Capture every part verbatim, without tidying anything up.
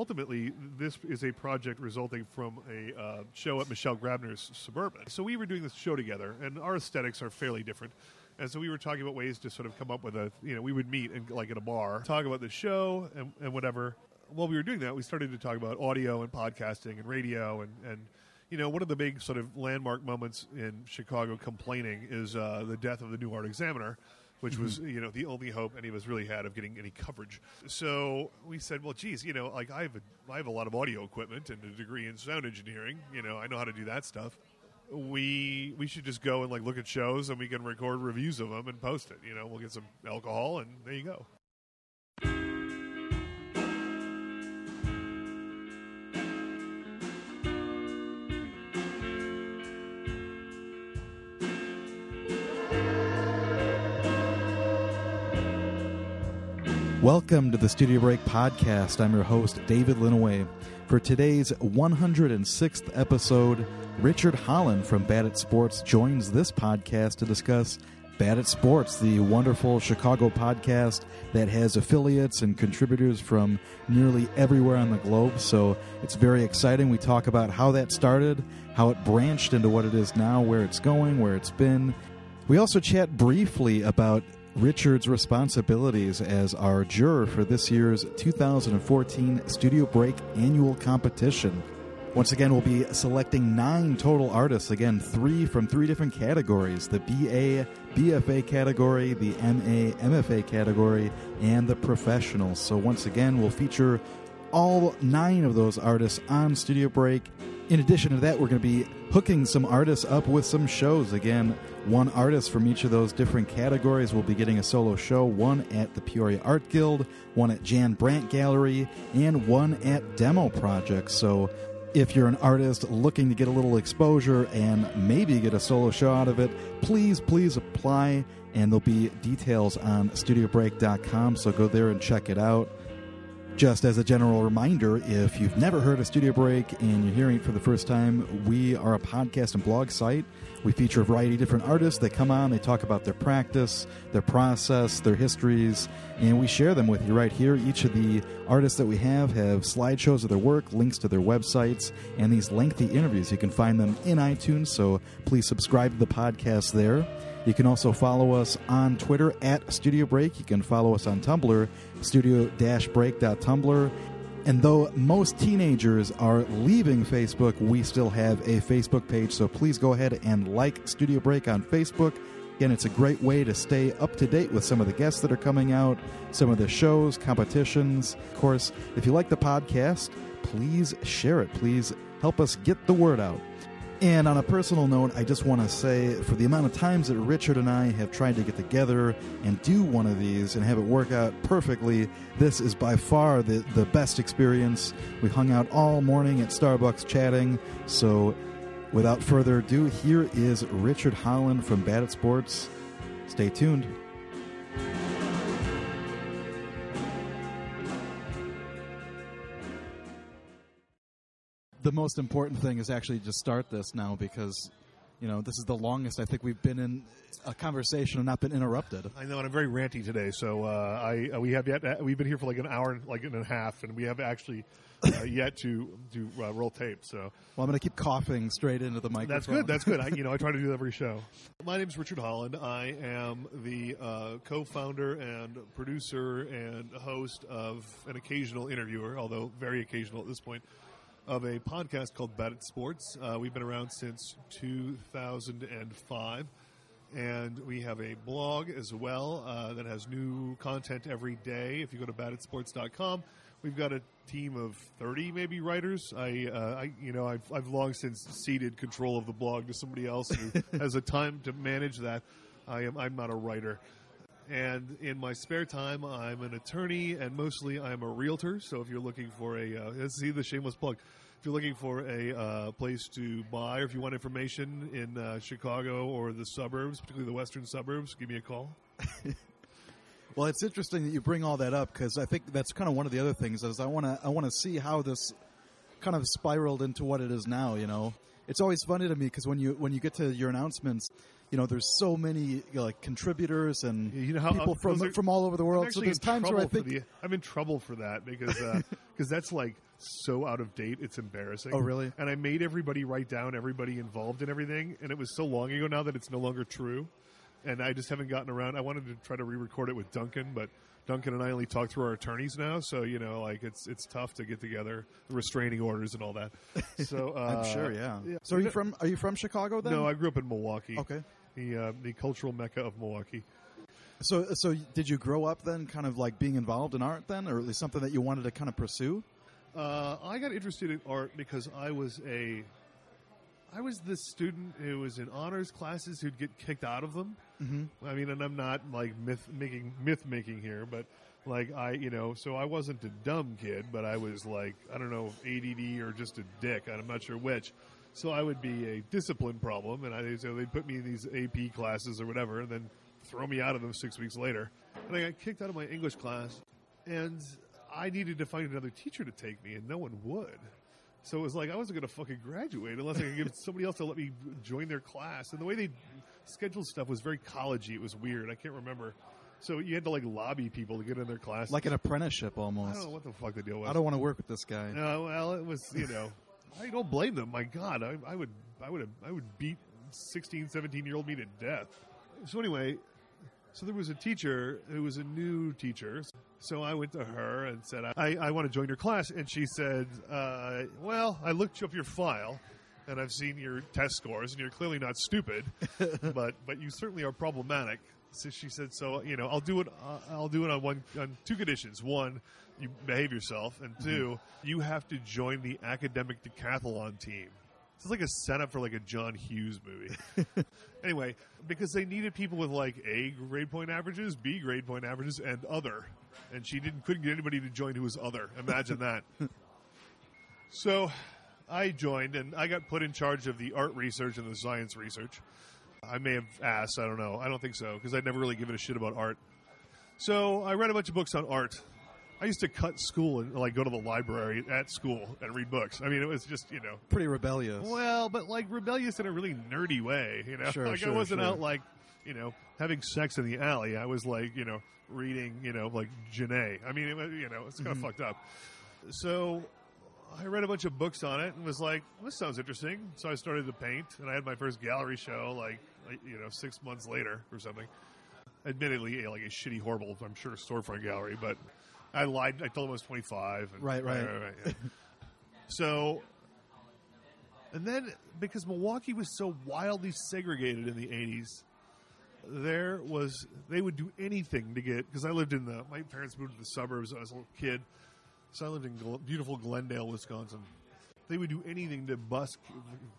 ultimately, this is a project resulting from a uh, show at Michelle Grabner's Suburban. So we were doing this show together, and our aesthetics are fairly different. And so we were talking about ways to sort of come up with a, you know, we would meet and like at a bar, talk about the show and, and whatever. While we were doing that, we started to talk about audio and podcasting and radio. And, and you know, one of the big sort of landmark moments in Chicago complaining is uh, the death of the New Art Examiner, which was, you know, the only hope any of us really had of getting any coverage. So we said, well, geez, you know, like I have a, I have a lot of audio equipment and a degree in sound engineering. You know, I know how to do that stuff. We we should just go and like look at shows and we can record reviews of them and post it. You know, we'll get some alcohol and there you go. Welcome to the Studio Break Podcast. I'm your host, David Linneweh. For today's one hundred sixth episode, Richard Holland from Bad at Sports joins this podcast to discuss Bad at Sports, the wonderful Chicago podcast that has affiliates and contributors from nearly everywhere on the globe. So it's very exciting. We talk about how that started, how it branched into what it is now, where it's going, where it's been. We also chat briefly about Richard's responsibilities as our juror for this year's two thousand fourteen Studio Break Annual Competition. Once again, we'll be selecting nine total artists, again, three from three different categories, the B A, B F A category, the M A, M F A category, and the professionals. So once again, we'll feature all nine of those artists on Studio Break. In addition to that, we're going to be hooking some artists up with some shows. Again, one artist from each of those different categories will be getting a solo show, one at the Peoria Art Guild, one at Jan Brandt Gallery, and one at Demo Project. So if you're an artist looking to get a little exposure and maybe get a solo show out of it, please, please apply. And there'll be details on studio break dot com, so go there and check it out. Just as a general reminder, if you've never heard of Studio Break and you're hearing it for the first time, we are a podcast and blog site. We feature a variety of different artists. They come on, they talk about their practice, their process, their histories, and we share them with you right here. Each of the artists that we have have slideshows of their work, links to their websites, and these lengthy interviews. You can find them in iTunes, so please subscribe to the podcast there. You can also follow us on Twitter at Studio Break. You can follow us on Tumblr, studio break dot tumblr. And though most teenagers are leaving Facebook, we still have a Facebook page, so please go ahead and like Studio Break on Facebook. Again, it's a great way to stay up to date with some of the guests that are coming out, some of the shows, competitions. Of course, if you like the podcast, please share it. Please help us get the word out. And on a personal note, I just want to say, for the amount of times that Richard and I have tried to get together and do one of these and have it work out perfectly, this is by far the, the best experience. We hung out all morning at Starbucks chatting. So without further ado, here is Richard Holland from Bad at Sports. Stay tuned. The most important thing is actually just start this now because, you know, this is the longest I think we've been in a conversation and not been interrupted. I know, and I'm very ranty today. So uh, I we have yet we've been here for like an hour, like and a half, and we have actually uh, yet to to uh, roll tape. So well, I'm going to keep coughing straight into the microphone. That's good. That's good. I, you know, I try to do that every show. My name is Richard Holland. I am the uh, co-founder and producer and host of an occasional interviewer, although very occasional at this point, of a podcast called Bad at Sports. Uh, we've been around since two thousand five, and we have a blog as well uh, that has new content every day. If you go to bad at sports dot com, we've got a team of thirty maybe writers. I, uh, I you know, I've, I've long since ceded control of the blog to somebody else who has a time to manage that. I am I'm not a writer. And in my spare time, I'm an attorney, and mostly I'm a realtor. So if you're looking for a uh, – let's see the shameless plug. If you're looking for a uh, place to buy, or if you want information in uh, Chicago or the suburbs, particularly the western suburbs, give me a call. Well, it's interesting that you bring all that up because I think that's kind of one of the other things is I want to I want to see how this kind of spiraled into what it is now, you know. It's always funny to me because when you when you get to your announcements – you know, there's so many like contributors and you know how, people from are, from all over the world. I'm so there's times where I think the, I'm in trouble for that because because uh, that's like so out of date. It's embarrassing. Oh, really? And I made everybody write down everybody involved in everything, and it was so long ago now that it's no longer true. And I just haven't gotten around. I wanted to try to re-record it with Duncan, but Duncan and I only talk through our attorneys now. So, you know, like it's it's tough to get together, restraining orders and all that. So uh, I'm sure, yeah. yeah. So are you from are you from Chicago then? No, I grew up in Milwaukee. Okay. The uh, the cultural mecca of Milwaukee. So so did you grow up then kind of like being involved in art then, or at least something that you wanted to kind of pursue? Uh, I got interested in art because I was a I was this student who was in honors classes who'd get kicked out of them. Mm-hmm. I mean, and I'm not like myth making myth making here, but like I, you know, so I wasn't a dumb kid, but I was like, I don't know, A D D or just a dick. I'm not sure which. So I would be a discipline problem, and I so they'd put me in these A P classes or whatever, and then throw me out of them six weeks later. And I got kicked out of my English class, and I needed to find another teacher to take me, and no one would. So it was like I wasn't going to fucking graduate unless I could get somebody else to let me join their class. And the way they scheduled stuff was very collegey. It was weird. I can't remember. So you had to like lobby people to get in their class. Like an apprenticeship almost. I don't know what the fuck the deal was. I don't want to work with this guy. No, well, it was, you know, I don't blame them. My God, I, I would I would, I would beat sixteen, seventeen-year-old me to death. So anyway, so there was a teacher who was a new teacher. So I went to her and said, I, I want to join your class. And she said, uh, well, I looked up your file, and I've seen your test scores, and you're clearly not stupid, but but you certainly are problematic. So she said, so, you know, I'll do it uh, I'll do it on one on two conditions. One, you behave yourself, and two, mm-hmm. you have to join the academic decathlon team. This is like a setup for like a John Hughes movie. Anyway, because they needed people with like A grade point averages, B grade point averages, and other. And she didn't couldn't get anybody to join who was other. Imagine that. So I joined, and I got put in charge of the art research and the science research. I may have asked. I don't know. I don't think so, because I'd never really given a shit about art. So I read a bunch of books on art. I used to cut school and like go to the library at school and read books. I mean, it was just, you know, pretty rebellious. Well, but like rebellious in a really nerdy way, you know. Sure, like sure, I wasn't sure. out like, you know, having sex in the alley. I was like, you know, reading, you know, like Janae. I mean, it was, you know, it's kind of mm-hmm. fucked up. So I read a bunch of books on it and was like, well, this sounds interesting. So I started to paint, and I had my first gallery show like, like you know, six months later or something. Admittedly, you know, like a shitty, horrible, I'm sure, storefront gallery, but. I lied. I told him I was twenty-five. And right, right. right, right yeah. So, and then because Milwaukee was so wildly segregated in the eighties, there was, they would do anything to get, because I lived in the, my parents moved to the suburbs when I was a little kid. So I lived in Gl- beautiful Glendale, Wisconsin. They would do anything to bus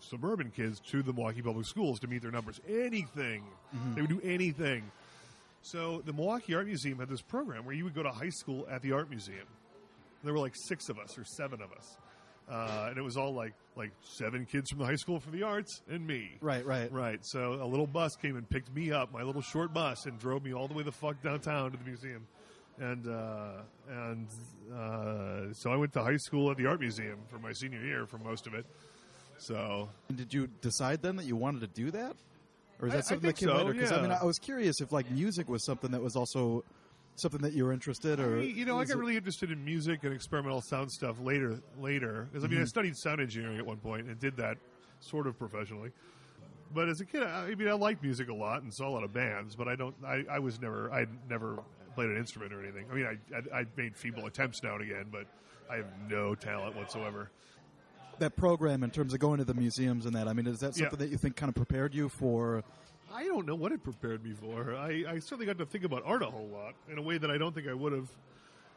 suburban kids to the Milwaukee Public Schools to meet their numbers. Anything. Mm-hmm. They would do anything. So the Milwaukee Art Museum had this program where you would go to high school at the art museum. There were like six of us or seven of us. Uh, and it was all like like seven kids from the high school for the arts and me. Right, right. Right. So a little bus came and picked me up, my little short bus, and drove me all the way the fuck downtown to the museum. And uh, and uh, so I went to high school at the art museum for my senior year for most of it. So and did you decide then that you wanted to do that? Or is that I, something I that came so, later? Because, yeah. I mean, I was curious if, like, music was something that was also something that you were interested or I, You know, I got it... really interested in music and experimental sound stuff later. Later, because, I mean, mm-hmm. I studied sound engineering at one point and did that sort of professionally. But as a kid, I, I mean, I liked music a lot and saw a lot of bands, but I don't, I, I was never, I never played an instrument or anything. I mean, I, I, I made feeble attempts now and again, but I have no talent whatsoever. That program in terms of going to the museums and that, I mean, is that something yeah. that you think kind of prepared you for? I don't know what it prepared me for. I, I certainly got to think about art a whole lot in a way that I don't think I would have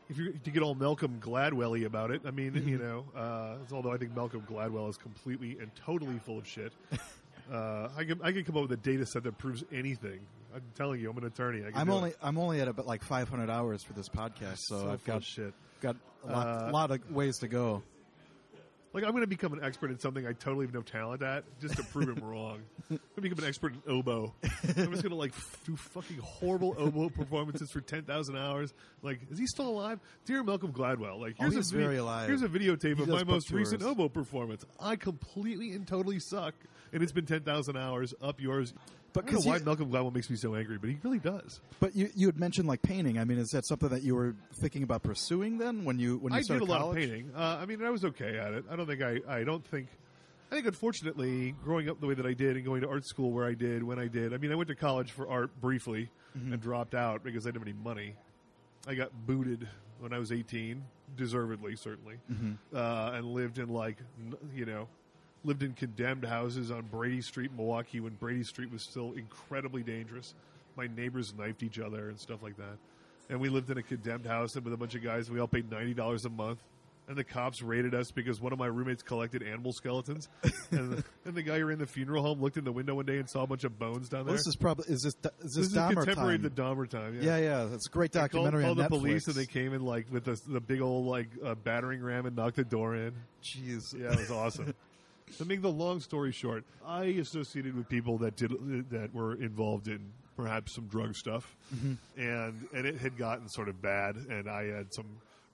if you to get all Malcolm Gladwell-y about it. I mean, you know, uh, although I think Malcolm Gladwell is completely and totally full of shit. Uh, I can I can come up with a data set that proves anything. I'm telling you, I'm an attorney. I can I'm only it. I'm only at about like five hundred hours for this podcast, so, so I've got shit. Got a lot, uh, lot of ways to go. Like, I'm going to become an expert in something I totally have no talent at just to prove him wrong. I'm going to become an expert in oboe. I'm just going to, like, f- do fucking horrible oboe performances for ten thousand hours. Like, is he still alive? Dear Malcolm Gladwell, like, here's, oh, he's a, very alive. Here's a videotape he of my most tours. recent oboe performance. I completely and totally suck, and it's been ten thousand hours. Up yours. But I don't know why Malcolm Gladwell makes me so angry, but he really does. But you, you had mentioned like painting. I mean, is that something that you were thinking about pursuing then when you when you I started college? I did a lot of painting. Uh, I mean, I was okay at it. I don't think I, I don't think I think unfortunately growing up the way that I did and going to art school where I did when I did. I mean, I went to college for art briefly mm-hmm. and dropped out because I didn't have any money. I got booted when I was eighteen, deservedly certainly, mm-hmm. uh, and lived in like you know. lived in condemned houses on Brady Street, Milwaukee, when Brady Street was still incredibly dangerous. My neighbors knifed each other and stuff like that. And we lived in a condemned house with a bunch of guys. We all paid ninety dollars a month. And the cops raided us because one of my roommates collected animal skeletons. and, the, and the guy who ran the funeral home looked in the window one day and saw a bunch of bones down there. Well, this is probably is this is this, this Dahmer is contemporary time. To Dahmer time. Yeah, yeah, yeah, that's a great documentary. I called, called on the Netflix. Police and they came in like with the, the big old like uh, battering ram and knocked the door in. Jeez, yeah, it was awesome. To make the long story short, I associated with people that did that were involved in perhaps some drug stuff, mm-hmm. and and it had gotten sort of bad, and I had some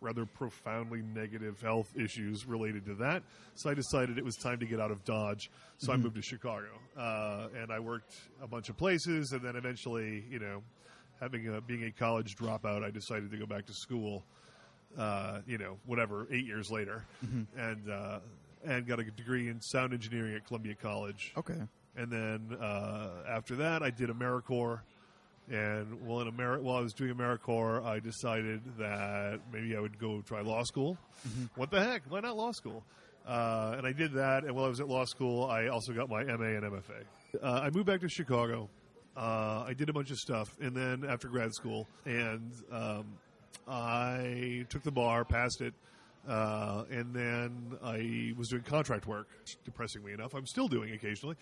rather profoundly negative health issues related to that. So I decided it was time to get out of Dodge. So mm-hmm. I moved to Chicago, uh, and I worked a bunch of places, and then eventually, you know, having a, being a college dropout, I decided to go back to school. Uh, you know, whatever, eight years later, mm-hmm. and. Uh, And got a degree in sound engineering at Columbia College. Okay. And then uh, after that, I did AmeriCorps. And while, in Ameri- while I was doing AmeriCorps, I decided that maybe I would go try law school. Mm-hmm. What the heck? Why not law school? Uh, and I did that. And while I was at law school, I also got my M A and M F A. Uh, I moved back to Chicago. Uh, I did a bunch of stuff. And then after grad school, and um, I took the bar, passed it. Uh, and then I was doing contract work, depressingly enough. I'm still doing occasionally.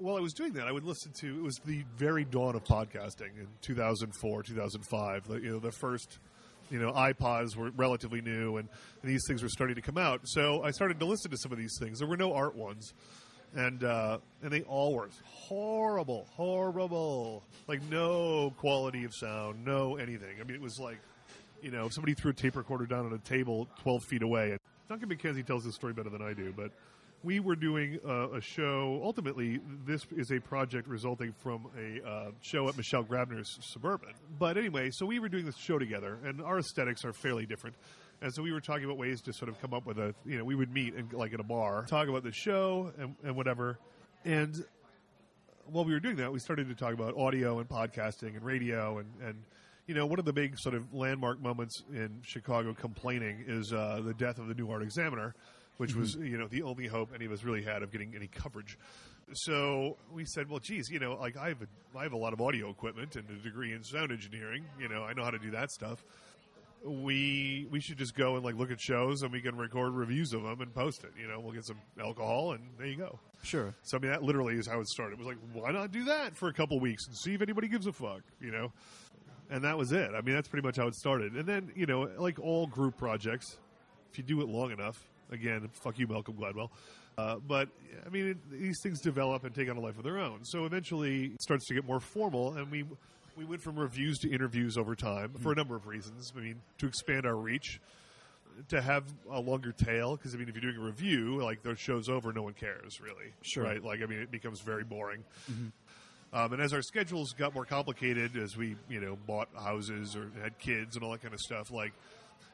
While I was doing that, I would listen to, it was the very dawn of podcasting in two thousand four, two thousand five. The, you know, the first, you know, iPods were relatively new and these things were starting to come out. So I started to listen to some of these things. There were no art ones. And, uh, and they all were horrible, horrible. Like no quality of sound, no anything. I mean, it was like. You know, somebody threw a tape recorder down on a table twelve feet away. And Duncan McKenzie tells this story better than I do, but we were doing uh, a show. Ultimately, this is a project resulting from a uh, show at Michelle Grabner's Suburban. But anyway, so we were doing this show together, and our aesthetics are fairly different. And so we were talking about ways to sort of come up with a, you know, we would meet and like at a bar, talk about the show and, and whatever. And while we were doing that, we started to talk about audio and podcasting and radio and, and you know, one of the big sort of landmark moments in Chicago complaining is uh, the death of the New Art Examiner, which mm-hmm. was, you know, the only hope any of us really had of getting any coverage. So we said, well, geez, you know, like I have a, I have a lot of audio equipment and a degree in sound engineering. You know, I know how to do that stuff. We we should just go and, like, look at shows and we can record reviews of them and post it. You know, we'll get some alcohol and there you go. Sure. So, I mean, that literally is how it started. It was like, why not do that for a couple weeks and see if anybody gives a fuck, you know? And that was it. I mean, that's pretty much how it started. And then, you know, like all group projects, if you do it long enough, again, fuck you, Malcolm Gladwell. Uh, but, I mean, it, these things develop and take on a life of their own. So eventually it starts to get more formal, and we we went from reviews to interviews over time mm-hmm. for a number of reasons. I mean, to expand our reach, to have a longer tail, because, I mean, if you're doing a review, like, the show's over, no one cares, really. Sure. Right? Like, I mean, it becomes very boring. Mm-hmm. Um, and as our schedules got more complicated, as we, you know, bought houses or had kids and all that kind of stuff, like,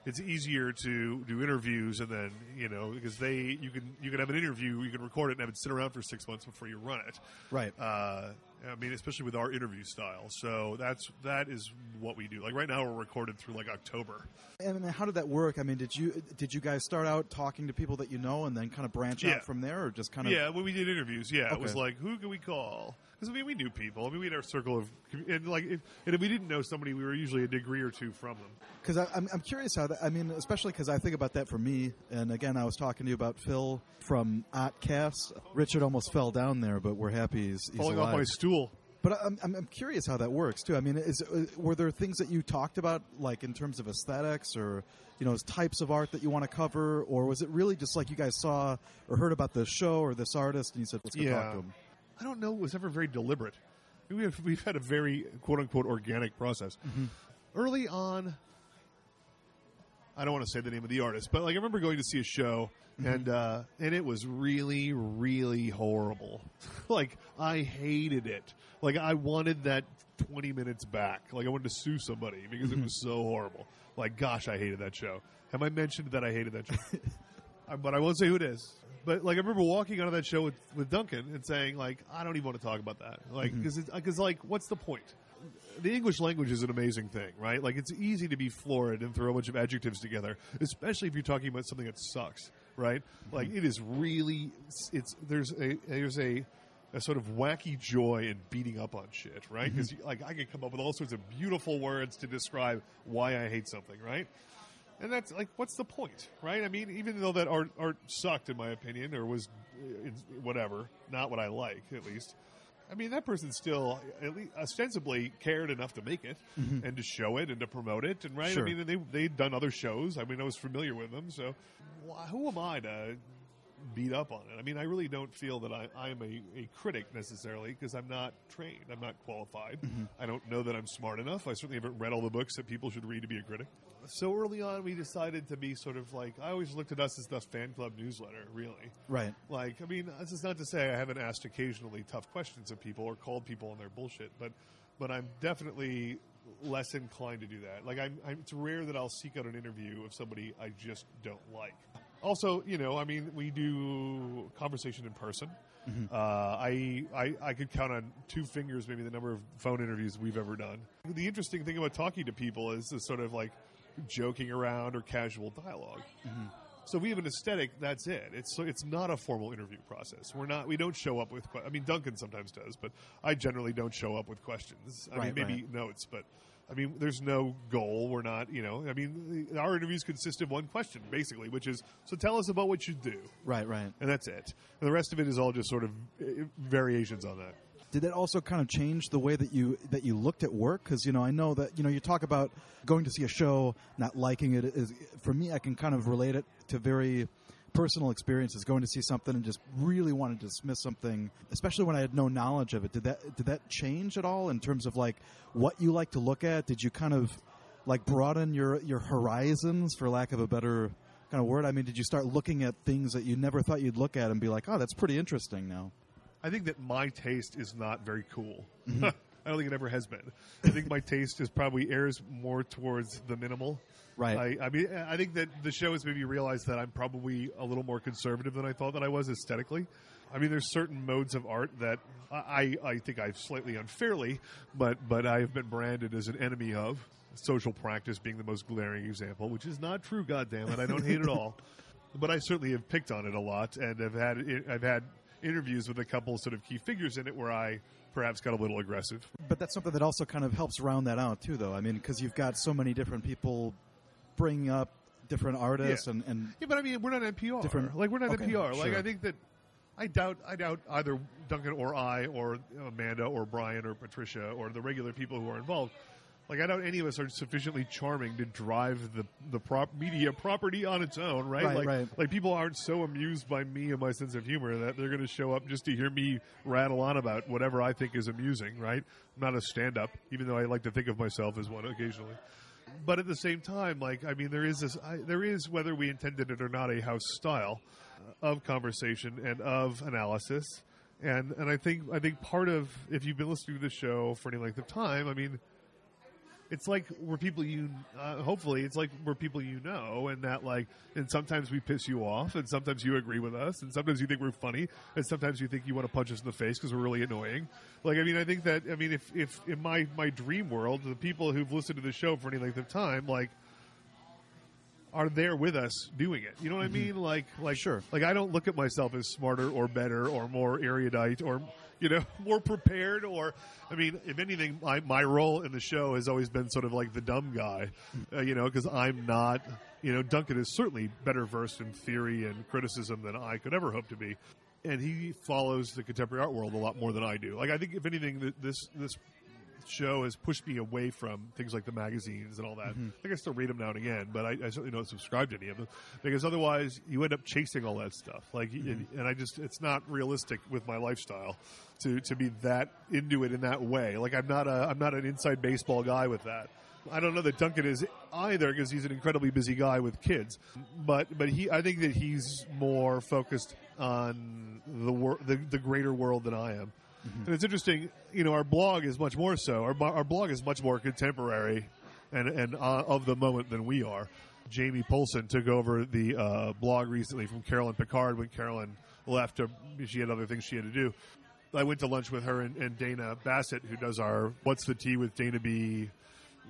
it's easier to do interviews and then, you know, because they, you can you can have an interview, you can record it and have it sit around for six months before you run it. Right. Uh, I mean, especially with our interview style. So that's that is what we do. Like, right now we're recorded through, like, October. And how did that work? I mean, did you did you guys start out talking to people that you know and then kind of branch yeah. out from there or just kind of? Yeah, when we did interviews, yeah. Okay. It was like, who can we call? Because, I mean, we knew people. I mean, we had our circle of – and, like, if, and if we didn't know somebody, we were usually a degree or two from them. Because I'm, I'm curious how that – I mean, especially because I think about that for me. And, again, I was talking to you about Phil from Otcast. Richard almost fell down there, but we're happy he's, he's Falling alive. Falling off my stool. But I'm, I'm I'm curious how that works, too. I mean, is were there things that you talked about, like, in terms of aesthetics or, you know, types of art that you want to cover? Or was it really just like you guys saw or heard about this show or this artist and you said, let's go yeah. talk to him? I don't know it was ever very deliberate. We have, we've had a very, quote-unquote, organic process. Mm-hmm. Early on, I don't want to say the name of the artist, but like I remember going to see a show, mm-hmm. and uh, and it was really, really horrible. Like I hated it. Like I wanted that twenty minutes back. Like I wanted to sue somebody because mm-hmm. it was so horrible. Like gosh, I hated that show. Have I mentioned that I hated that show? I, but I won't say who it is. But like I remember walking out of that show with, with Duncan and saying like I don't even want to talk about that. Like because mm-hmm. because like what's the point? The English language is an amazing thing, right? Like, it's easy to be florid and throw a bunch of adjectives together, especially if you're talking about something that sucks, right? Mm-hmm. Like, it is really, it's, it's there's a there's a, a sort of wacky joy in beating up on shit, right? Because, mm-hmm. like, I can come up with all sorts of beautiful words to describe why I hate something, right? And that's, like, what's the point, right? I mean, even though that art, art sucked, in my opinion, or was whatever, not what I like, at least, I mean, that person still, at least ostensibly, cared enough to make it mm-hmm. and to show it and to promote it. And right, sure. I mean, they they'd done other shows. I mean, I was familiar with them. So, who am I to beat up on it? I mean, I really don't feel that I, I'm a, a critic necessarily because I'm not trained. I'm not qualified. Mm-hmm. I don't know that I'm smart enough. I certainly haven't read all the books that people should read to be a critic. So early on, we decided to be sort of like, I always looked at us as the fan club newsletter, really. Right. Like, I mean, this is not to say I haven't asked occasionally tough questions of people or called people on their bullshit, but but I'm definitely less inclined to do that. Like, I'm, I'm, it's rare that I'll seek out an interview of somebody I just don't like. Also, you know, I mean, we do conversation in person. Mm-hmm. Uh, I, I I could count on two fingers maybe the number of phone interviews we've ever done. The interesting thing about talking to people is this sort of like joking around or casual dialogue. Mm-hmm. So we have an aesthetic. That's it. It's it's not a formal interview process. We're not. We don't show up with. Que- I mean, Duncan sometimes does, but I generally don't show up with questions. I right, mean, maybe right. notes, but I mean, there's no goal. We're not. You know, I mean, our interviews consist of one question basically, which is, so tell us about what you do. Right, right. And that's it. And the rest of it is all just sort of variations on that. Did that also kind of change the way that you that you looked at work? Because, you know, I know that, you know, you talk about going to see a show, not liking it. Is, for me, I can kind of relate it to very personal experiences, going to see something and just really wanting to dismiss something, especially when I had no knowledge of it. Did that did that change at all in terms of, like, what you like to look at? Did you kind of, like, broaden your, your horizons, for lack of a better kind of word? I mean, did you start looking at things that you never thought you'd look at and be like, oh, that's pretty interesting now? I think that my taste is not very cool. Mm-hmm. I don't think it ever has been. I think my taste is probably airs more towards the minimal. Right. I, I mean, I think that the show has made me realize that I'm probably a little more conservative than I thought that I was aesthetically. I mean, there's certain modes of art that I, I think I've slightly unfairly, but, but I've been branded as an enemy of, social practice being the most glaring example, which is not true, goddammit. I don't hate it all. But I certainly have picked on it a lot, and I've had I've had interviews with a couple sort of key figures in it where I perhaps got a little aggressive. But that's something that also kind of helps round that out too, though. I mean, because you've got so many different people bringing up different artists yeah. and, and... Yeah, but I mean, we're not N P R. Different... Like, we're not okay, N P R. Sure. Like, I think that I doubt I doubt either Duncan or I or Amanda or Brian or Patricia or the regular people who are involved. Like, I doubt any of us are sufficiently charming to drive the the prop media property on its own, right? Right, like, right. Like, people aren't so amused by me and my sense of humor that they're going to show up just to hear me rattle on about whatever I think is amusing, right? I'm not a stand-up, even though I like to think of myself as one occasionally. But at the same time, like, I mean, there is this, I, there is, whether we intended it or not, a house style of conversation and of analysis. And and I think I think part of, if you've been listening to the show for any length of time, I mean, it's like we're people you, uh, hopefully, it's like we're people you know, and that, like, and sometimes we piss you off, and sometimes you agree with us, and sometimes you think we're funny, and sometimes you think you want to punch us in the face because we're really annoying. Like, I mean, I think that, I mean, if, if in my, my dream world, the people who've listened to the show for any length of time, like, are there with us doing it. You know what mm-hmm. I mean? Like, like, sure. Like, I don't look at myself as smarter or better or more erudite or, you know, more prepared or, I mean, if anything, my, my role in the show has always been sort of like the dumb guy, uh, you know, because I'm not, you know, Duncan is certainly better versed in theory and criticism than I could ever hope to be. And he follows the contemporary art world a lot more than I do. Like, I think, if anything, this, this show has pushed me away from things like the magazines and all that. Mm-hmm. I think I still read them now and again, but I, I certainly don't subscribe to any of them because otherwise you end up chasing all that stuff. Like, mm-hmm. and, and I just, it's not realistic with my lifestyle to, to be that into it in that way. Like, I'm not a, I'm not an inside baseball guy with that. I don't know that Duncan is either because he's an incredibly busy guy with kids. But but he, I think that he's more focused on the wor- the, the greater world than I am. Mm-hmm. And it's interesting, you know, our blog is much more so. Our, our blog is much more contemporary and, and uh, of the moment than we are. Jamie Polson took over the uh, blog recently from Carolyn Picard when Carolyn left. Her, she had other things she had to do. I went to lunch with her and, and Dana Bassett, who does our What's the Tea with Dana B.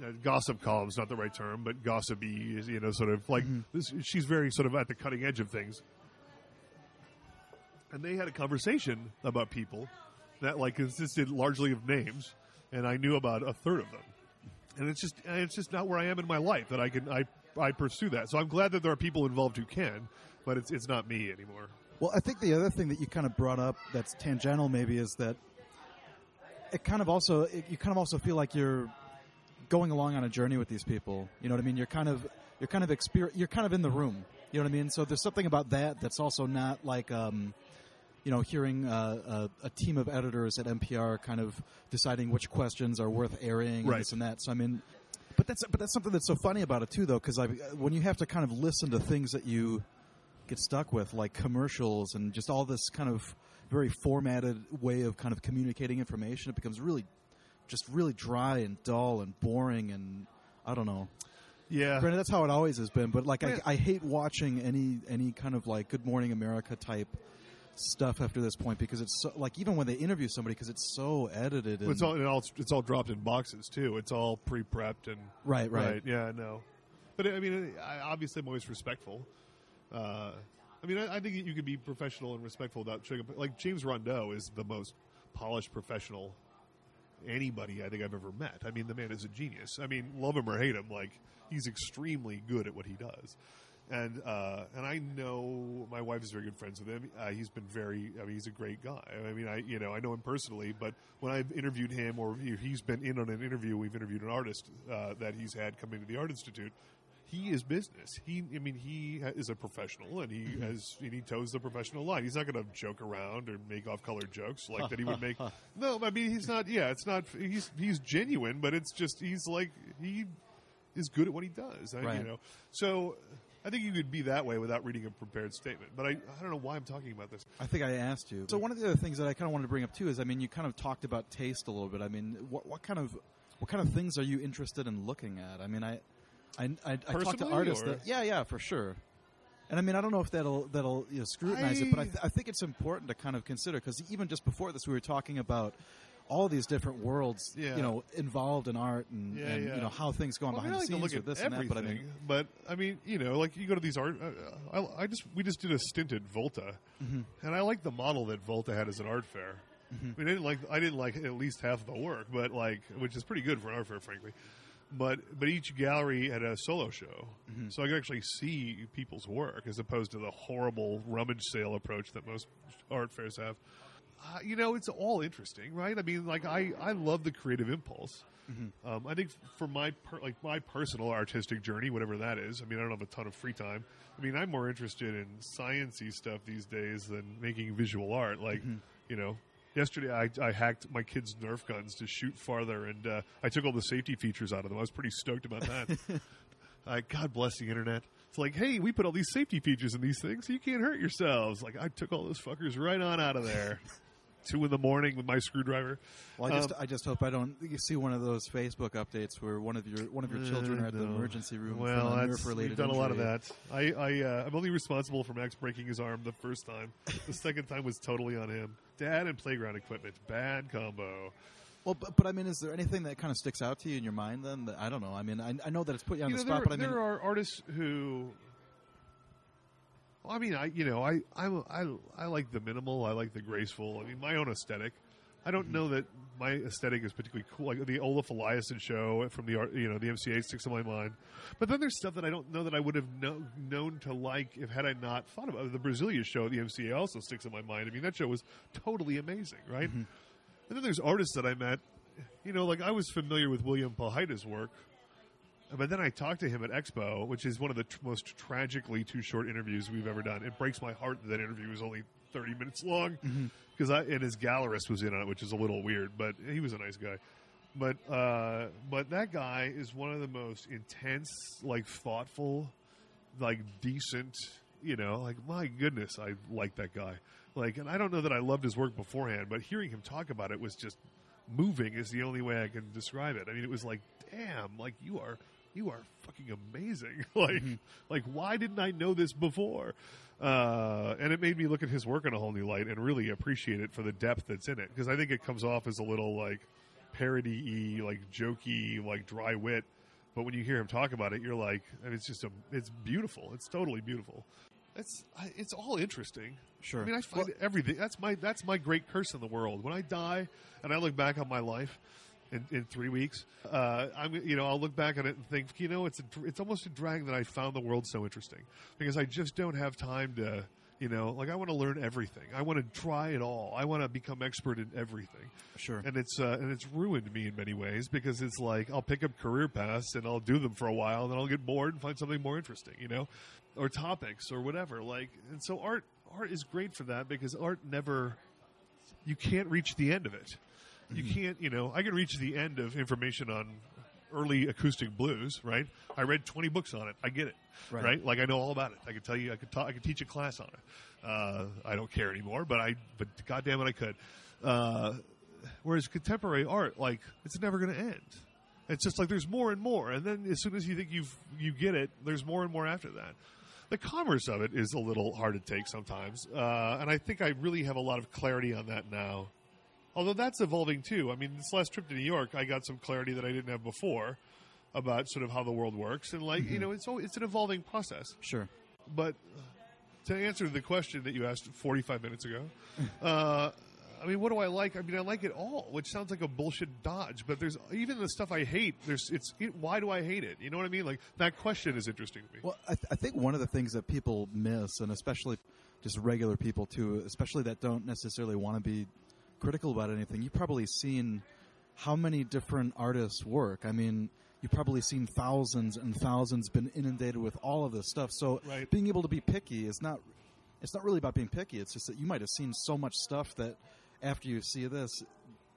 Uh, gossip columns, not the right term, but gossipy, is, you know, sort of like mm-hmm. this, she's very sort of at the cutting edge of things. And they had a conversation about people that like consisted largely of names, and I knew about a third of them. And it's just it's just not where I am in my life that I can I I pursue that. So I'm glad that there are people involved who can, but it's it's not me anymore. Well, I think the other thing that you kind of brought up that's tangential maybe is that it kind of also it, you kind of also feel like you're going along on a journey with these people. You know what I mean? You're kind of you're kind of exper- you're kind of in the room. You know what I mean? So there's something about that that's also not like um, you know, hearing uh, a, a team of editors at N P R kind of deciding which questions are worth airing, right, and this and that. So I mean, but that's but that's something that's so funny about it too, though, because when you have to kind of listen to things that you get stuck with, like commercials and just all this kind of very formatted way of kind of communicating information, it becomes really just really dry and dull and boring and I don't know. Yeah. Granted, that's how it always has been, but like yeah. I, I hate watching any any kind of like Good Morning America type stuff after this point because it's so, like even when they interview somebody because it's so edited. And well, it's all and all it's all dropped in boxes too. It's all pre-prepped and right, right, right. Yeah, no. But I mean, I, obviously, I'm always respectful. Uh, I mean, I, I think you can be professional and respectful without trigger. Like James Rondeau is the most polished professional anybody I think I've ever met. I mean, the man is a genius. I mean, love him or hate him, like he's extremely good at what he does. And uh, and I know my wife is very good friends with him. Uh, he's been very. I mean, he's a great guy. I mean, I you know I know him personally, but when I've interviewed him or he's been in on an interview, we've interviewed an artist uh, that he's had come into the Art Institute. He is business. He, I mean, he is a professional, and he has, and he toes the professional line. He's not going to joke around or make off-color jokes like that he would make. No, I mean, he's not. Yeah, it's not. He's he's genuine, but it's just he's like he is good at what he does. Right. You know, so I think you could be that way without reading a prepared statement. But I, I don't know why I'm talking about this. I think I asked you. So one of the other things that I kind of wanted to bring up too is, I mean, you kind of talked about taste a little bit. I mean, what what kind of what kind of things are you interested in looking at? I mean, I. I, I, I talk to artists. That, yeah, yeah, for sure. And I mean, I don't know if that'll that'll you know, scrutinize I, it, but I, th- I think it's important to kind of consider because even just before this, we were talking about all these different worlds, yeah. you know, involved in art and, yeah, and yeah. you know how things go on well, behind I mean, the I like scenes with this and that. But I mean, but I mean, you know, like you go to these art. Uh, I, I just we just did a stint at Volta, mm-hmm. and I like the model that Volta had as an art fair. Mm-hmm. We didn't like I didn't like at least half of the work, but like which is pretty good for an art fair, frankly. But but each gallery had a solo show, mm-hmm. so I could actually see people's work as opposed to the horrible rummage sale approach that most art fairs have. Uh, you know, it's all interesting, right? I mean, like I, I love the creative impulse. Mm-hmm. Um, I think for my per, like my personal artistic journey, whatever that is. I mean, I don't have a ton of free time. I mean, I'm more interested in science-y stuff these days than making visual art. Like mm-hmm. you know. Yesterday, I, I hacked my kids' Nerf guns to shoot farther, and uh, I took all the safety features out of them. I was pretty stoked about that. uh, God bless the Internet. It's like, hey, we put all these safety features in these things, so you can't hurt yourselves. Like, I took all those fuckers right on out of there. Two in the morning with my screwdriver. Well, I just um, I just hope I don't you see one of those Facebook updates where one of your one of your children uh, are at no. the emergency room. Well, that's, we've done injury. A lot of that. I, I uh, I'm only responsible for Max breaking his arm the first time. The second time was totally on him. Dad and playground equipment, bad combo. Well, but, but I mean, is there anything that kind of sticks out to you in your mind? Then that, I don't know. I mean, I, I know that it's put you on you the know, spot, there, but I mean, there are artists who. Well, I mean, I you know, I, I'm, I I like the minimal. I like the graceful. I mean, my own aesthetic. I don't mm-hmm. know that my aesthetic is particularly cool. Like the Olaf Eliason show from the art, you know, the M C A sticks in my mind. But then there's stuff that I don't know that I would have know, known to like if had I not thought about it. The Brasilia show at the M C A also sticks in my mind. I mean, that show was totally amazing, right? Mm-hmm. And then there's artists that I met. You know, like I was familiar with William Pauhaida's work. But then I talked to him at Expo, which is one of the t- most tragically too short interviews we've ever done. It breaks my heart that that interview was only thirty minutes long because mm-hmm. I and his gallerist was in on it, which is a little weird. But he was a nice guy. But uh, but that guy is one of the most intense, like thoughtful, like decent. You know, like my goodness, I like that guy. Like, and I don't know that I loved his work beforehand, but hearing him talk about it was just moving. Is the only way I can describe it. I mean, it was like, damn, like you are, you are fucking amazing. Like, mm-hmm. like why didn't I know this before? Uh, and it made me look at his work in a whole new light and really appreciate it for the depth that's in it, because I think it comes off as a little like parody-y, like jokey, like dry wit. But when you hear him talk about it, you're like, I mean, it's just a, it's beautiful. It's totally beautiful. It's it's all interesting. Sure. I mean, I find well, everything. That's my that's my great curse in the world. When I die and I look back on my life in, in three weeks, uh, I'm you know I'll look back at it and think, you know, it's a, it's almost a drag that I found the world so interesting, because I just don't have time to, you know, like I want to learn everything. I want to try it all. I want to become expert in everything. Sure. And it's uh, and it's ruined me in many ways, because it's like I'll pick up career paths and I'll do them for a while, and then I'll get bored and find something more interesting. You know. Or topics or whatever, like, and so art art is great for that, because art never, you can't reach the end of it. You mm-hmm. can't, you know, I can reach the end of information on early acoustic blues, right? I read twenty books on it. I get it, right? right? Like I know all about it. I could tell you, I could talk, I could teach a class on it. Uh, I don't care anymore, but I, but goddamn it, I could. Uh, whereas contemporary art, like, it's never going to end. It's just like there's more and more, and then as soon as you think you've you get it, there's more and more after that. The commerce of it is a little hard to take sometimes, uh, and I think I really have a lot of clarity on that now. Although that's evolving too. I mean, this last trip to New York, I got some clarity that I didn't have before about sort of how the world works, and like mm-hmm. you know, it's it's an evolving process. Sure. But to answer the question that you asked forty-five minutes ago, uh, I mean, what do I like? I mean, I like it all, which sounds like a bullshit dodge. But there's even the stuff I hate. There's it's it, why do I hate it? You know what I mean? Like that question is interesting to me. Well, I, th- I think one of the things that people miss, and especially just regular people too, especially that don't necessarily want to be critical about anything. You've probably seen how many different artists work. I mean, you've probably seen thousands and thousands, been inundated with all of this stuff. So right. being able to be picky is not. It's not really about being picky. It's just that you might have seen so much stuff that. After you see this,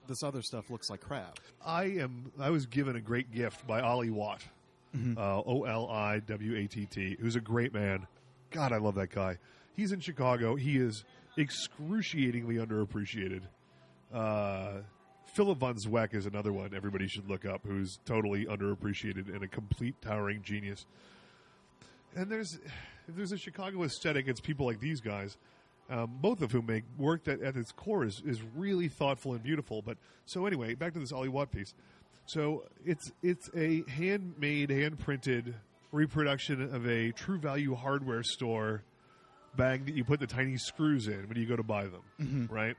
this other stuff looks like crap. I am. I was given a great gift by Ollie Watt, mm-hmm. uh, O L I W A T T, who's a great man. God, I love that guy. He's in Chicago. He is excruciatingly underappreciated. Uh, Philip von Zweck is another one everybody should look up, who's totally underappreciated and a complete towering genius. And there's, if there's a Chicago aesthetic, it's people like these guys. Um, both of whom make work that at its core is, is really thoughtful and beautiful. But so anyway, back to this Ollie Watt piece. So it's it's a handmade, hand-printed reproduction of a True Value hardware store bag that you put the tiny screws in when you go to buy them, mm-hmm. right?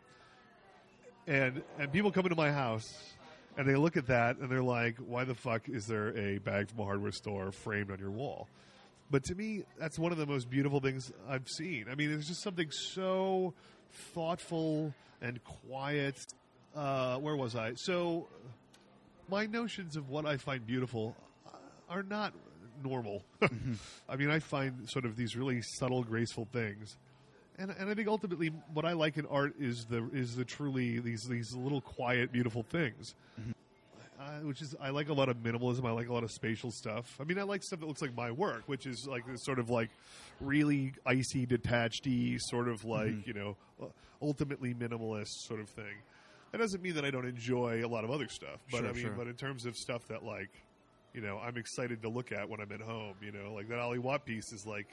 And and people come into my house, and they look at that, and they're like, why the fuck is there a bag from a hardware store framed on your wall? But to me, that's one of the most beautiful things I've seen. I mean, there's just something so thoughtful and quiet. Uh, where was I? So my notions of what I find beautiful are not normal. Mm-hmm. I mean, I find sort of these really subtle, graceful things. And and I think ultimately what I like in art is the is the truly these, these little quiet, beautiful things. Mm-hmm. Uh, which is, I like a lot of minimalism. I like a lot of spatial stuff. I mean, I like stuff that looks like my work, which is like this sort of like really icy, detached-y, sort of like, mm-hmm. you know, ultimately minimalist sort of thing. That doesn't mean that I don't enjoy a lot of other stuff. But sure, I mean, sure. but in terms of stuff that like, you know, I'm excited to look at when I'm at home, you know, like that Ollie Watt piece is like,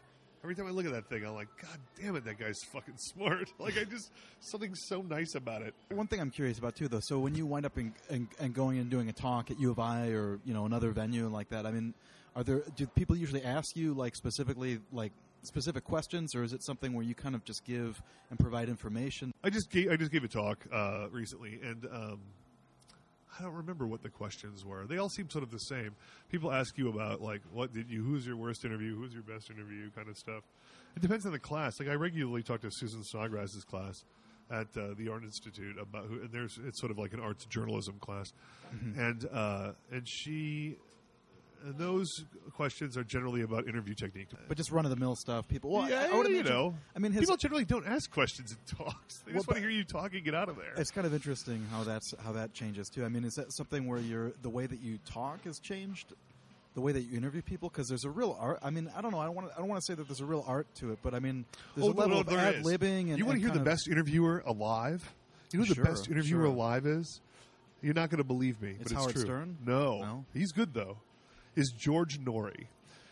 every time I look at that thing, I'm like, God damn it, that guy's fucking smart. Like, I just, something so nice about it. One thing I'm curious about, too, though, so when you wind up in, in, and going and doing a talk at U of I or, you know, another venue like that, I mean, are there, do people usually ask you, like, specifically, like, specific questions, or is it something where you kind of just give and provide information? I just gave, I just gave a talk uh, recently, and um, I don't remember what the questions were. They all seem sort of the same. People ask you about, like, what did you, who's your worst interview, who's your best interview, kind of stuff. It depends on the class. Like, I regularly talk to Susan Snodgrass's class at uh, the Art Institute about who, and there's, it's sort of like an arts journalism class. Mm-hmm. And, uh, and she, those questions are generally about interview technique. But just run-of-the-mill stuff, people. Well, yeah, I, I would imagine, you know. I mean, his, people generally don't ask questions in talks. They just well, want to hear you talk and get out of there. It's kind of interesting how that's how that changes, too. I mean, is that something where you're, the way that you talk has changed? The way that you interview people, because there's a real art. I mean, I don't know. I don't want. I don't want to say that there's a real art to it, but I mean, there's oh, a level no, no, of ad libbing. And you want to hear the best interviewer alive? You know who sure, the best interviewer sure. alive is? You're not going to believe me, it's but it's Howard true. Stern? No. no, he's good though. Is George Nori,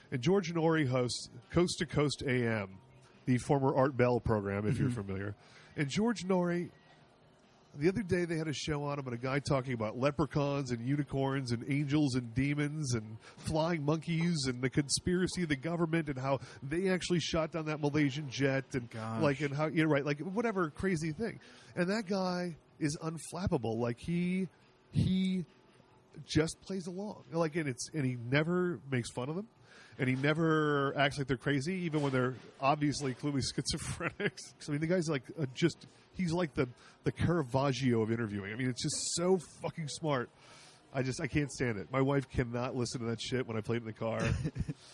and George Nori hosts Coast to Coast A M, the former Art Bell program, if you're familiar. And George Nori, the other day they had a show on about a guy talking about leprechauns and unicorns and angels and demons and flying monkeys and the conspiracy of the government and how they actually shot down that Malaysian jet and Gosh. like and how you're right like whatever crazy thing. And that guy is unflappable. Like he he just plays along. Like and it's and he never makes fun of them. And he never acts like they're crazy, even when they're obviously clearly schizophrenics. I mean, the guy's like uh, just, he's like the, the Caravaggio of interviewing. I mean, it's just so fucking smart. I just, I can't stand it. My wife cannot listen to that shit when I play it in the car.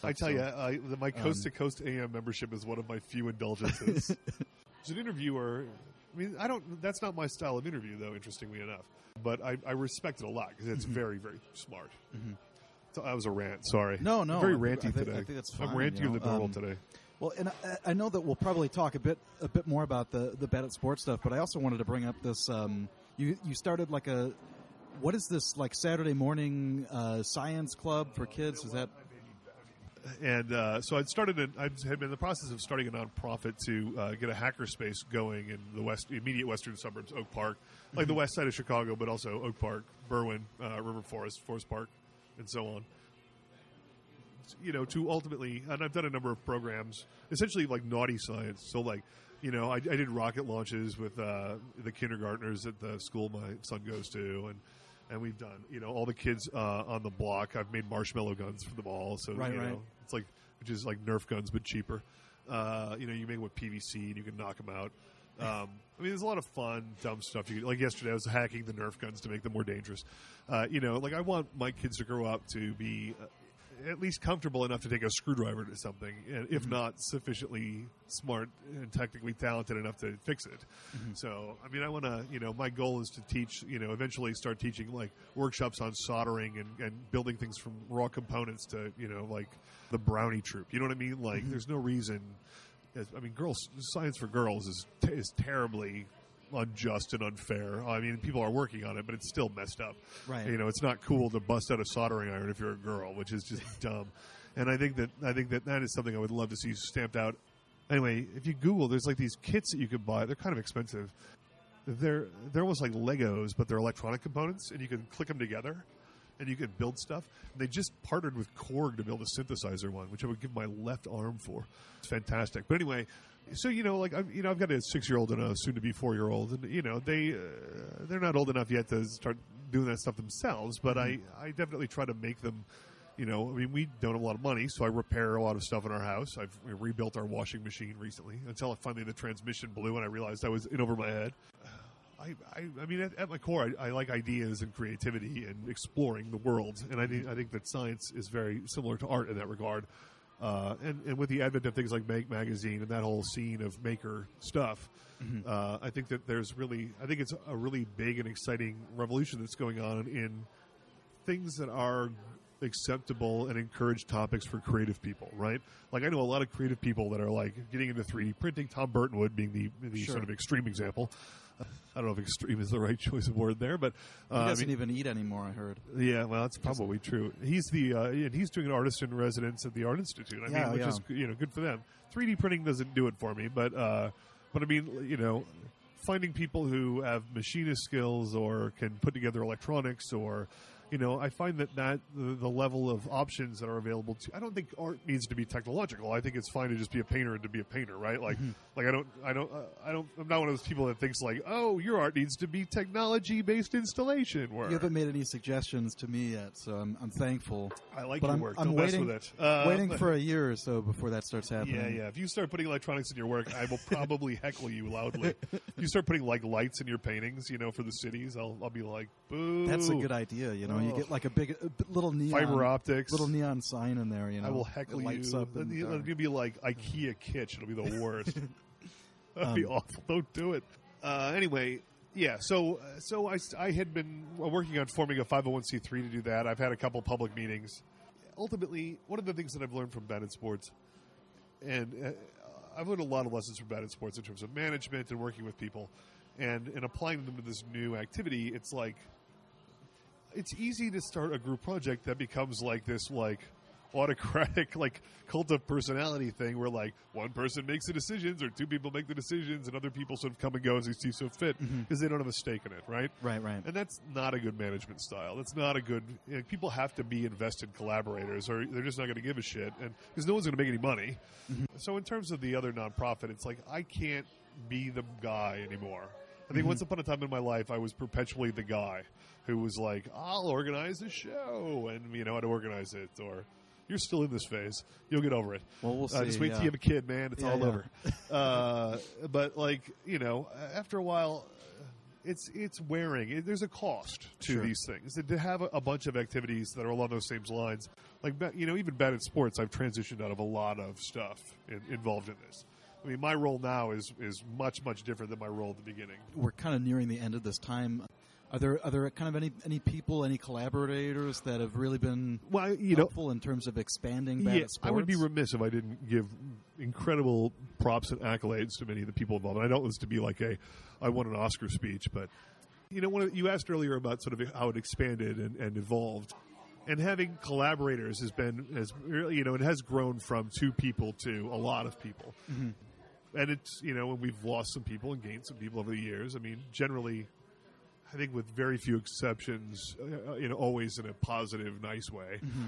I tell so, you, I, my Coast to Coast A M membership is one of my few indulgences. As an interviewer, I mean, I don't, that's not my style of interview, though, interestingly enough. But I, I respect it a lot because it's mm-hmm. very, very smart. Mm-hmm. I was a rant, sorry. No, no. I'm very ranty I think, today. I think that's fine. I'm rantier you know? than normal um, today. Well, and I, I know that we'll probably talk a bit a bit more about the, the Bad at Sports stuff, but I also wanted to bring up this. Um, you, you started like a, what is this, like Saturday morning uh, science club for kids? Is that? And uh, so I'd started, an, I had been in the process of starting a nonprofit to uh, get a hackerspace going in the west, immediate western suburbs, Oak Park, like mm-hmm. the west side of Chicago, but also Oak Park, Berwyn, uh, River Forest, Forest Park. And so on, you know, to ultimately, and I've done a number of programs, essentially like naughty science. So like, you know, I, I did rocket launches with uh, the kindergartners at the school my son goes to, and and we've done, you know, all the kids uh, on the block. I've made marshmallow guns for them all. So right, you right. know, it's like which is like Nerf guns but cheaper. Uh, you know, you make them with P V C and you can knock them out. Um, I mean, there's a lot of fun, dumb stuff. You could, like yesterday, I was hacking the Nerf guns to make them more dangerous. Uh, you know, like I want my kids to grow up to be uh, at least comfortable enough to take a screwdriver to something, and if mm-hmm. not sufficiently smart and technically talented enough to fix it. Mm-hmm. So, I mean, I want to, you know, my goal is to teach, you know, eventually start teaching like workshops on soldering and, and building things from raw components to, you know, like the brownie troop. You know what I mean? Like, mm-hmm. there's no reason. I mean, girls science for girls is t- is terribly unjust and unfair. I mean, people are working on it, but it's still messed up. Right. You know, it's not cool to bust out a soldering iron if you're a girl, which is just dumb. And I think that I think that, that is something I would love to see stamped out. Anyway, if you Google, there's like these kits that you could buy. They're kind of expensive. They're they're almost like Legos, but they're electronic components, and you can click them together. And you could build stuff. And they just partnered with Korg to build a synthesizer one, which I would give my left arm for. It's fantastic. But anyway, so you know, like I've, you know, I've got a six-year-old and a soon-to-be four-year-old, and you know, they uh, they're not old enough yet to start doing that stuff themselves. But I, I definitely try to make them. You know, I mean, we don't have a lot of money, so I repair a lot of stuff in our house. I've rebuilt our washing machine recently until finally the transmission blew, and I realized I was in over my head. I, I, I mean, at, at my core, I, I like ideas and creativity and exploring the world, and I think I think that science is very similar to art in that regard. Uh, and, and with the advent of things like Make Magazine and that whole scene of maker stuff, mm-hmm. uh, I think that there's really, I think it's a really big and exciting revolution that's going on in things that are acceptable and encourage topics for creative people, right? Like I know a lot of creative people that are like getting into three D printing. Tom Burtonwood being the, the sure. sort of extreme example. I don't know if extreme is the right choice of word there, but uh, he doesn't I mean, even eat anymore. I heard. Yeah, well, that's probably true. He's the uh, and he's doing an artist in residence at the Art Institute. I yeah, mean, which yeah. is you know good for them. three D printing doesn't do it for me, but uh, but I mean, you know, finding people who have machinist skills or can put together electronics or. You know, I find that, that the, the level of options that are available to, I don't think art needs to be technological. I think it's fine to just be a painter and to be a painter, right? Like, mm-hmm. like I don't, I don't, uh, I don't, I'm not one of those people that thinks like, oh, your art needs to be technology-based installation work. You haven't made any suggestions to me yet, so I'm, I'm thankful. I like but your I'm, work. I'm Don't waiting, mess with it. Uh, waiting but, for a year or so before that starts happening. Yeah, yeah. If you start putting electronics in your work, I will probably heckle you loudly. If you start putting like lights in your paintings, you know, for the cities, I'll I'll be like, boo. That's a good idea. You know, oh. You get like a big a little neon fiber optics, little neon sign in there. You know, I will heckle it lights you. Up and it'll, it'll be like IKEA kitsch. It'll be the worst. That'd um, be awful. Don't do it. Uh, anyway, yeah. So, so I, I had been working on forming a five oh one c three to do that. I've had a couple public meetings. Ultimately, one of the things that I've learned from Bad at Sports, and uh, I've learned a lot of lessons from Bad at Sports in terms of management and working with people, and and applying them to this new activity. It's like it's easy to start a group project that becomes like this, like. autocratic, like, cult of personality thing where, like, one person makes the decisions or two people make the decisions and other people sort of come and go as they see so fit because mm-hmm. they don't have a stake in it, right? Right, right. And that's not a good management style. That's not a good... You know, people have to be invested collaborators or they're just not going to give a shit and because no one's going to make any money. Mm-hmm. So in terms of the other nonprofit, it's like, I can't be the guy anymore. I think mm-hmm. once upon a time in my life, I was perpetually the guy who was like, I'll organize a show and, you know, how to organize it or... You're still in this phase. You'll get over it. Well, we'll see. Uh, just wait yeah. till you have a kid, man. It's yeah, all yeah. over. uh, but, like, you know, after a while, it's it's wearing. It, there's a cost to sure. these things. And to have a, a bunch of activities that are along those same lines, like, you know, even Bad at Sports, I've transitioned out of a lot of stuff in, involved in this. I mean, my role now is, is much, much different than my role at the beginning. We're kind of nearing the end of this time. Are there are there kind of any, any people, any collaborators that have really been well, you helpful know, in terms of expanding Bad yeah, at Sports? I would be remiss if I didn't give incredible props and accolades to many of the people involved. And I don't want this to be like a I won an Oscar speech, but you know, one of, you asked earlier about sort of how it expanded and, and evolved. And having collaborators has been has you know, it has grown from two people to a lot of people. Mm-hmm. And it's you know, and we've lost some people and gained some people over the years. I mean, generally I think with very few exceptions, uh, you know, always in a positive, nice way. Mm-hmm.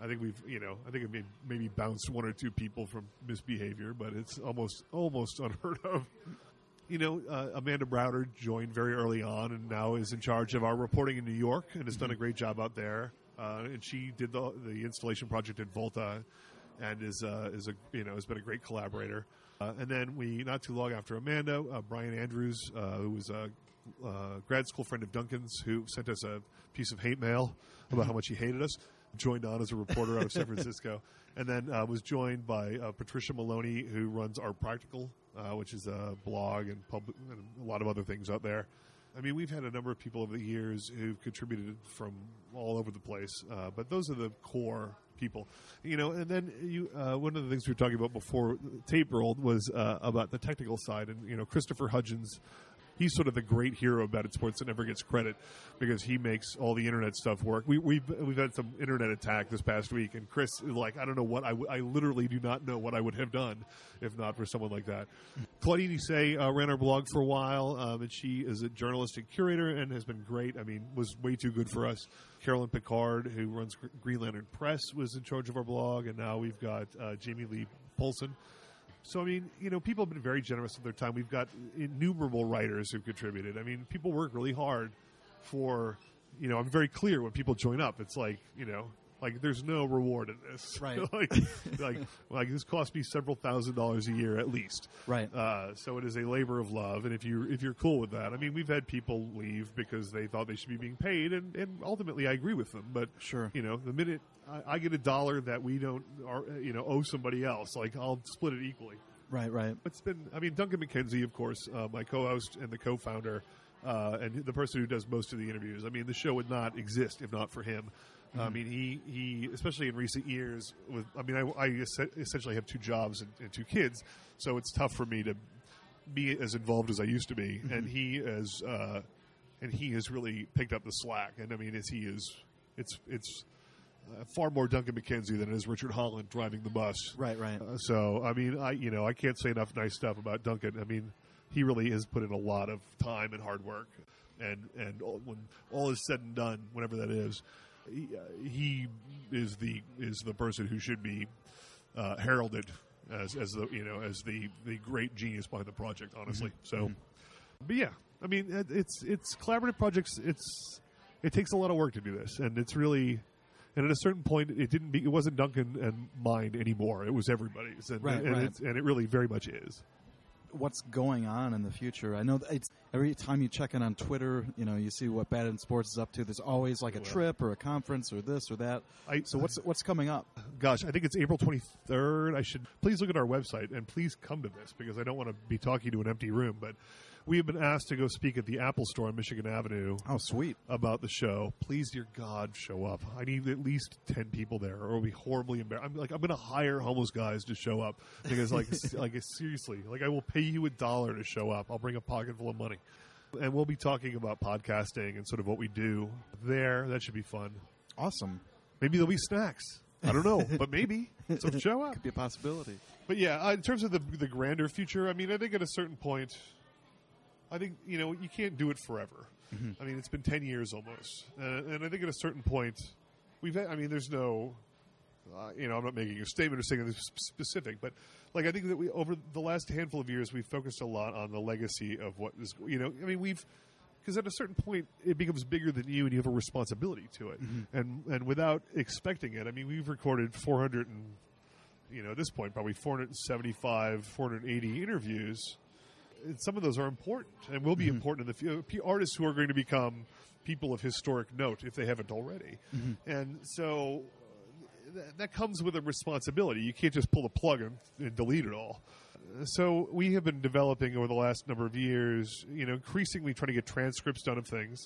I think we've, you know, I think it may, maybe bounced one or two people from misbehavior, but it's almost, almost unheard of. You know, uh, Amanda Browder joined very early on and now is in charge of our reporting in New York and has mm-hmm. done a great job out there. Uh, and she did the, the installation project in Volta and is, uh, is a, you know, has been a great collaborator. Uh, and then we, not too long after Amanda, uh, Brian Andrews, uh, who was a, Uh, grad school friend of Duncan's who sent us a piece of hate mail about how much he hated us, joined on as a reporter out of San Francisco, and then uh, was joined by uh, Patricia Maloney, who runs Art Practical, uh, which is a blog and, pub- and a lot of other things out there. I mean, we've had a number of people over the years who've contributed from all over the place, uh, but those are the core people. You know, and then you, uh, one of the things we were talking about before tape rolled was uh, about the technical side, and, you know, Christopher Hudgens. He's sort of the great hero of Bad at Sports that never gets credit because he makes all the internet stuff work. We, we've we've had some internet attack this past week, and Chris is like, I don't know what I w- I literally do not know what I would have done if not for someone like that. Claudine Issei uh, ran our blog for a while, um, and she is a journalist and curator and has been great. I mean, was way too good for us. Carolyn Picard, who runs Green Lantern Press, was in charge of our blog, and now we've got uh, Jamie Lee Polson. So, I mean, you know, people have been very generous with their time. We've got innumerable writers who've contributed. I mean, people work really hard for, you know, I'm very clear when people join up. It's like, you know, like there's no reward in this. Right. like, like, like this cost me several thousand dollars a year at least. Right. Uh, so it is a labor of love. And if you're, if you're cool with that, I mean, we've had people leave because they thought they should be being paid. And, and ultimately, I agree with them. But, sure. you know, the minute... I get a dollar that we don't, you know, owe somebody else. Like, I'll split it equally. Right, right. It's been, I mean, Duncan McKenzie, of course, uh, my co-host and the co-founder, uh, and the person who does most of the interviews. I mean, the show would not exist if not for him. Mm-hmm. I mean, he, he, especially in recent years, with, I mean, I, I essentially have two jobs and, and two kids, so it's tough for me to be as involved as I used to be. Mm-hmm. And he is, uh, and he has really picked up the slack. And I mean, as he is, it's, it's, Uh, far more Duncan McKenzie than it is Richard Holland driving the bus. Right, right. Uh, so, I mean, I you know, I can't say enough nice stuff about Duncan. I mean, he really has put in a lot of time and hard work. And and all, when all is said and done, whenever that is, he, uh, he is the is the person who should be uh, heralded as, as the you know as the, the great genius behind the project, honestly. Mm-hmm. So, mm-hmm. but yeah, I mean, it, it's it's collaborative projects. It's it takes a lot of work to do this, and it's really. And at a certain point, it didn't be, it wasn't Duncan and mine anymore. It was everybody's, and right, and, right. It's, and it really very much is. What's going on in the future? I know it's every time you check in on Twitter, you know, you see what Bad at Sports is up to. There's always like a well, trip or a conference or this or that. I, so what's what's coming up? Gosh, I think it's April twenty-third. I should please look at our website and please come to this because I don't want to be talking to an empty room, but. We have been asked to go speak at the Apple Store on Michigan Avenue. Oh, sweet. About the show. Please, dear God, show up. I need at least ten people there or I'll be horribly embarrassed. I'm like, I'm going to hire homeless guys to show up because, like, like seriously, like I will pay you a dollar to show up. I'll bring a pocket full of money. And we'll be talking about podcasting and sort of what we do there. That should be fun. Awesome. Maybe there'll be snacks. I don't know, but maybe. So show up. Could be a possibility. But, yeah, in terms of the the grander future, I mean, I think at a certain point – I think, you know, you can't do it forever. Mm-hmm. I mean, it's been ten years almost. Uh, and I think at a certain point, we've had, I mean, there's no, uh, you know, I'm not making a statement or saying anything specific, but, like, I think that we, over the last handful of years, we've focused a lot on the legacy of what is, you know, I mean, we've, because at a certain point, it becomes bigger than you and you have a responsibility to it. Mm-hmm. And and without expecting it, I mean, we've recorded four hundred and, you know, at this point, probably four hundred seventy-five, four hundred eighty interviews. And some of those are important and will be mm-hmm. important in the future. Artists who are going to become people of historic note if they haven't already. Mm-hmm. And so th- that comes with a responsibility. You can't just pull the plug and, and delete it all. So we have been developing over the last number of years, you know, increasingly trying to get transcripts done of things.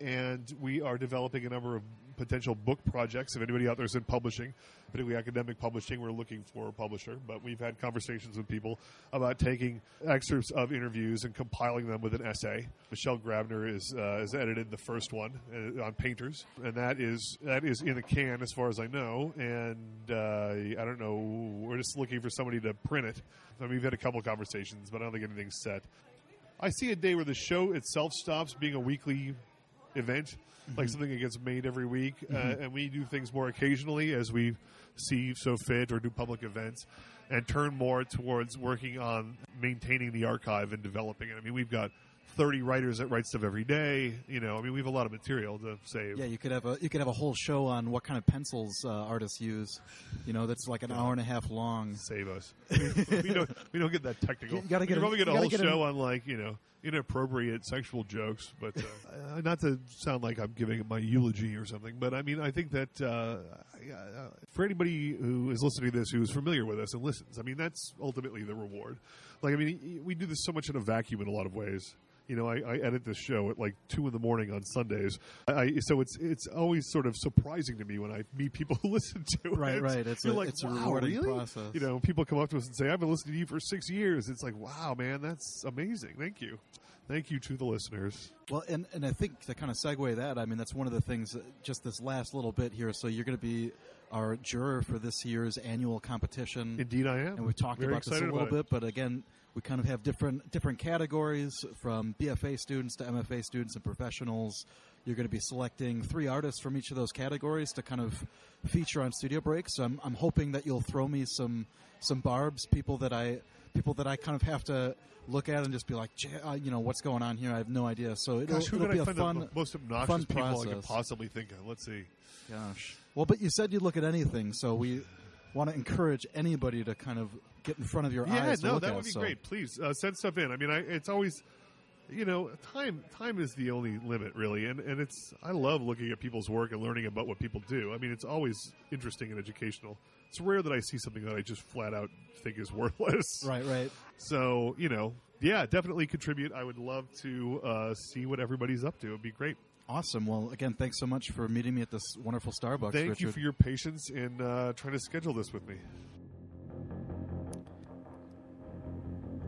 And we are developing a number of potential book projects. If anybody out there is in publishing, particularly academic publishing, we're looking for a publisher. But we've had conversations with people about taking excerpts of interviews and compiling them with an essay. Michelle Grabner is uh, has edited the first one uh, on painters, and that is that is in the can as far as I know. And uh, I don't know. We're just looking for somebody to print it. I mean, we've had a couple of conversations, but I don't think anything's set. I see a day where the show itself stops being a weekly event, like mm-hmm. something that gets made every week, mm-hmm. uh, and we do things more occasionally as we see so fit or do public events, and turn more towards working on maintaining the archive and developing it. I mean, we've got thirty writers that write stuff every day. You know, I mean, we have a lot of material to save. Yeah, you could have a you could have a whole show on what kind of pencils uh, artists use. You know, that's like an yeah. hour and a half long. Save us. we don't we don't get that technical. You gotta get. We probably get a whole get show a, on like you know inappropriate sexual jokes, but uh, not to sound like I'm giving my eulogy or something. But I mean, I think that uh, for anybody who is listening to this who is familiar with us and listens, I mean, that's ultimately the reward. Like, I mean, we do this so much in a vacuum in a lot of ways. You know, I, I edit this show at like two in the morning on Sundays, I, so it's it's always sort of surprising to me when I meet people who listen to it. Right, right. It's, You're a, like, it's wow, a rewarding really? process. You know, people come up to us and say, "I've been listening to you for six years." It's like, wow, man, that's amazing. Thank you, thank you to the listeners. Well, and and I think to kind of segue that, I mean, that's one of the things. Just this last little bit here. So you're going to be our juror for this year's annual competition. Indeed, I am. And we've talked Very about this a little bit, but again. We kind of have different different categories from B F A students to M F A students and professionals. You're going to be selecting three artists from each of those categories to kind of feature on Studio Break. So I'm I'm hoping that you'll throw me some some barbs, people that I people that I kind of have to look at and just be like, uh, you know, what's going on here? I have no idea. So it'll, Gosh, who it'll be I a find fun, the most obnoxious fun people process. I could possibly think of. Let's see. Gosh. Well, but you said you'd look at anything, so we want to encourage anybody to kind of. Get in front of your yeah, eyes. Yeah, no, that at, would be so. great. Please uh, send stuff in. I mean, I, it's always, you know, time time is the only limit, really. And and it's I love looking at people's work and learning about what people do. I mean, it's always interesting and educational. It's rare that I see something that I just flat out think is worthless. Right, right. So, you know, yeah, definitely contribute. I would love to uh, see what everybody's up to. It would be great. Awesome. Well, again, thanks so much for meeting me at this wonderful Starbucks, Thank Richard. you for your patience in uh, trying to schedule this with me.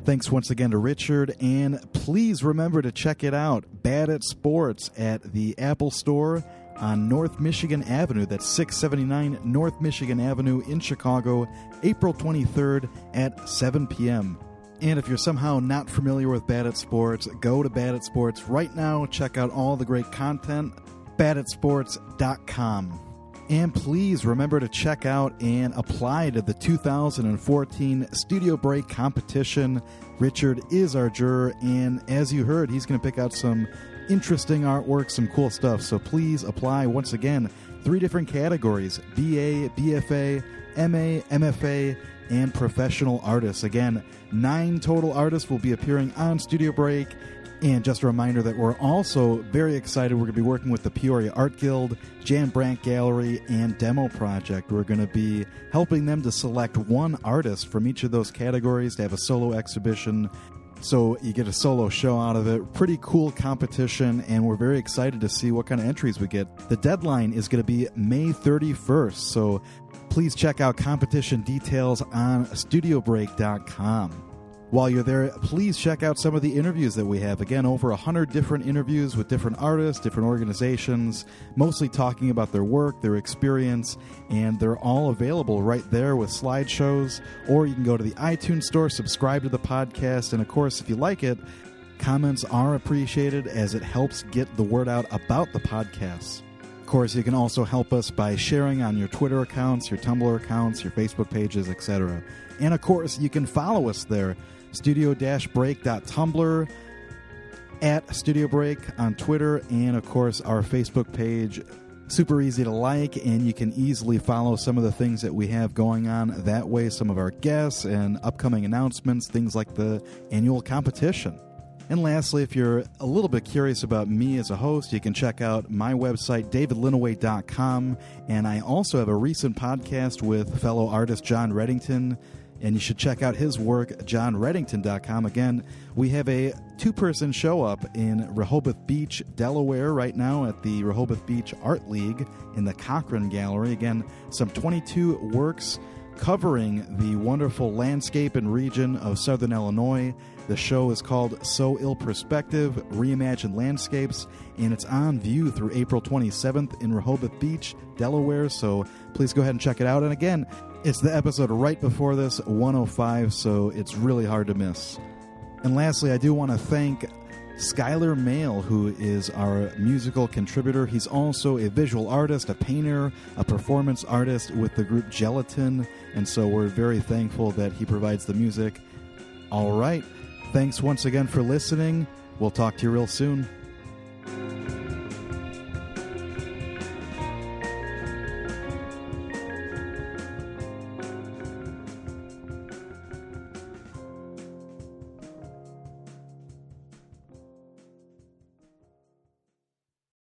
Thanks once again to Richard, and please remember to check it out, Bad at Sports, at the Apple Store on North Michigan Avenue. That's six seventy-nine North Michigan Avenue in Chicago, April twenty-third at seven p.m. And if you're somehow not familiar with Bad at Sports, go to Bad at Sports right now. Check out all the great content, bad at sports dot com. And please remember to check out and apply to the two thousand fourteen Studio Break competition. Richard is our juror, and as you heard, he's going to pick out some interesting artwork, some cool stuff. So please apply. Once again, three different categories: B A, B F A, M A, M F A, and professional artists. Again, nine total artists will be appearing on Studio Break. And just a reminder that we're also very excited. We're going to be working with the Peoria Art Guild, Jan Brandt Gallery, and Demo Project. We're going to be helping them to select one artist from each of those categories to have a solo exhibition. So you get a solo show out of it. Pretty cool competition, and we're very excited to see what kind of entries we get. The deadline is going to be May thirty-first, so please check out competition details on studio break dot com. While you're there, please check out some of the interviews that we have. Again, over one hundred different interviews with different artists, different organizations, mostly talking about their work, their experience, and they're all available right there with slideshows. Or you can go to the iTunes store, subscribe to the podcast, and of course, if you like it, comments are appreciated as it helps get the word out about the podcasts. Of course, you can also help us by sharing on your Twitter accounts, your Tumblr accounts, your Facebook pages, et cetera. And of course, you can follow us there. studio break dot tumblr, at Studio Break on Twitter, and of course our Facebook page. Super easy to like, and you can easily follow some of the things that we have going on that way, some of our guests and upcoming announcements, things like the annual competition. And lastly, if you're a little bit curious about me as a host, you can check out my website, david linneweh dot com, and I also have a recent podcast with fellow artist John Reddington. And you should check out his work, john reddington dot com. Again, we have a two-person show up in Rehoboth Beach, Delaware right now at the Rehoboth Beach Art League in the Cochran Gallery. Again, some twenty-two works covering the wonderful landscape and region of Southern Illinois. The show is called So Ill Perspective, Reimagined Landscapes, and it's on view through April twenty-seventh in Rehoboth Beach, Delaware. So please go ahead and check it out. And again, it's the episode right before this, one oh five, so it's really hard to miss. And lastly, I do want to thank Skylar Mail, who is our musical contributor. He's also a visual artist, a painter, a performance artist with the group Gelatin, and so we're very thankful that he provides the music. All right. Thanks once again for listening. We'll talk to you real soon.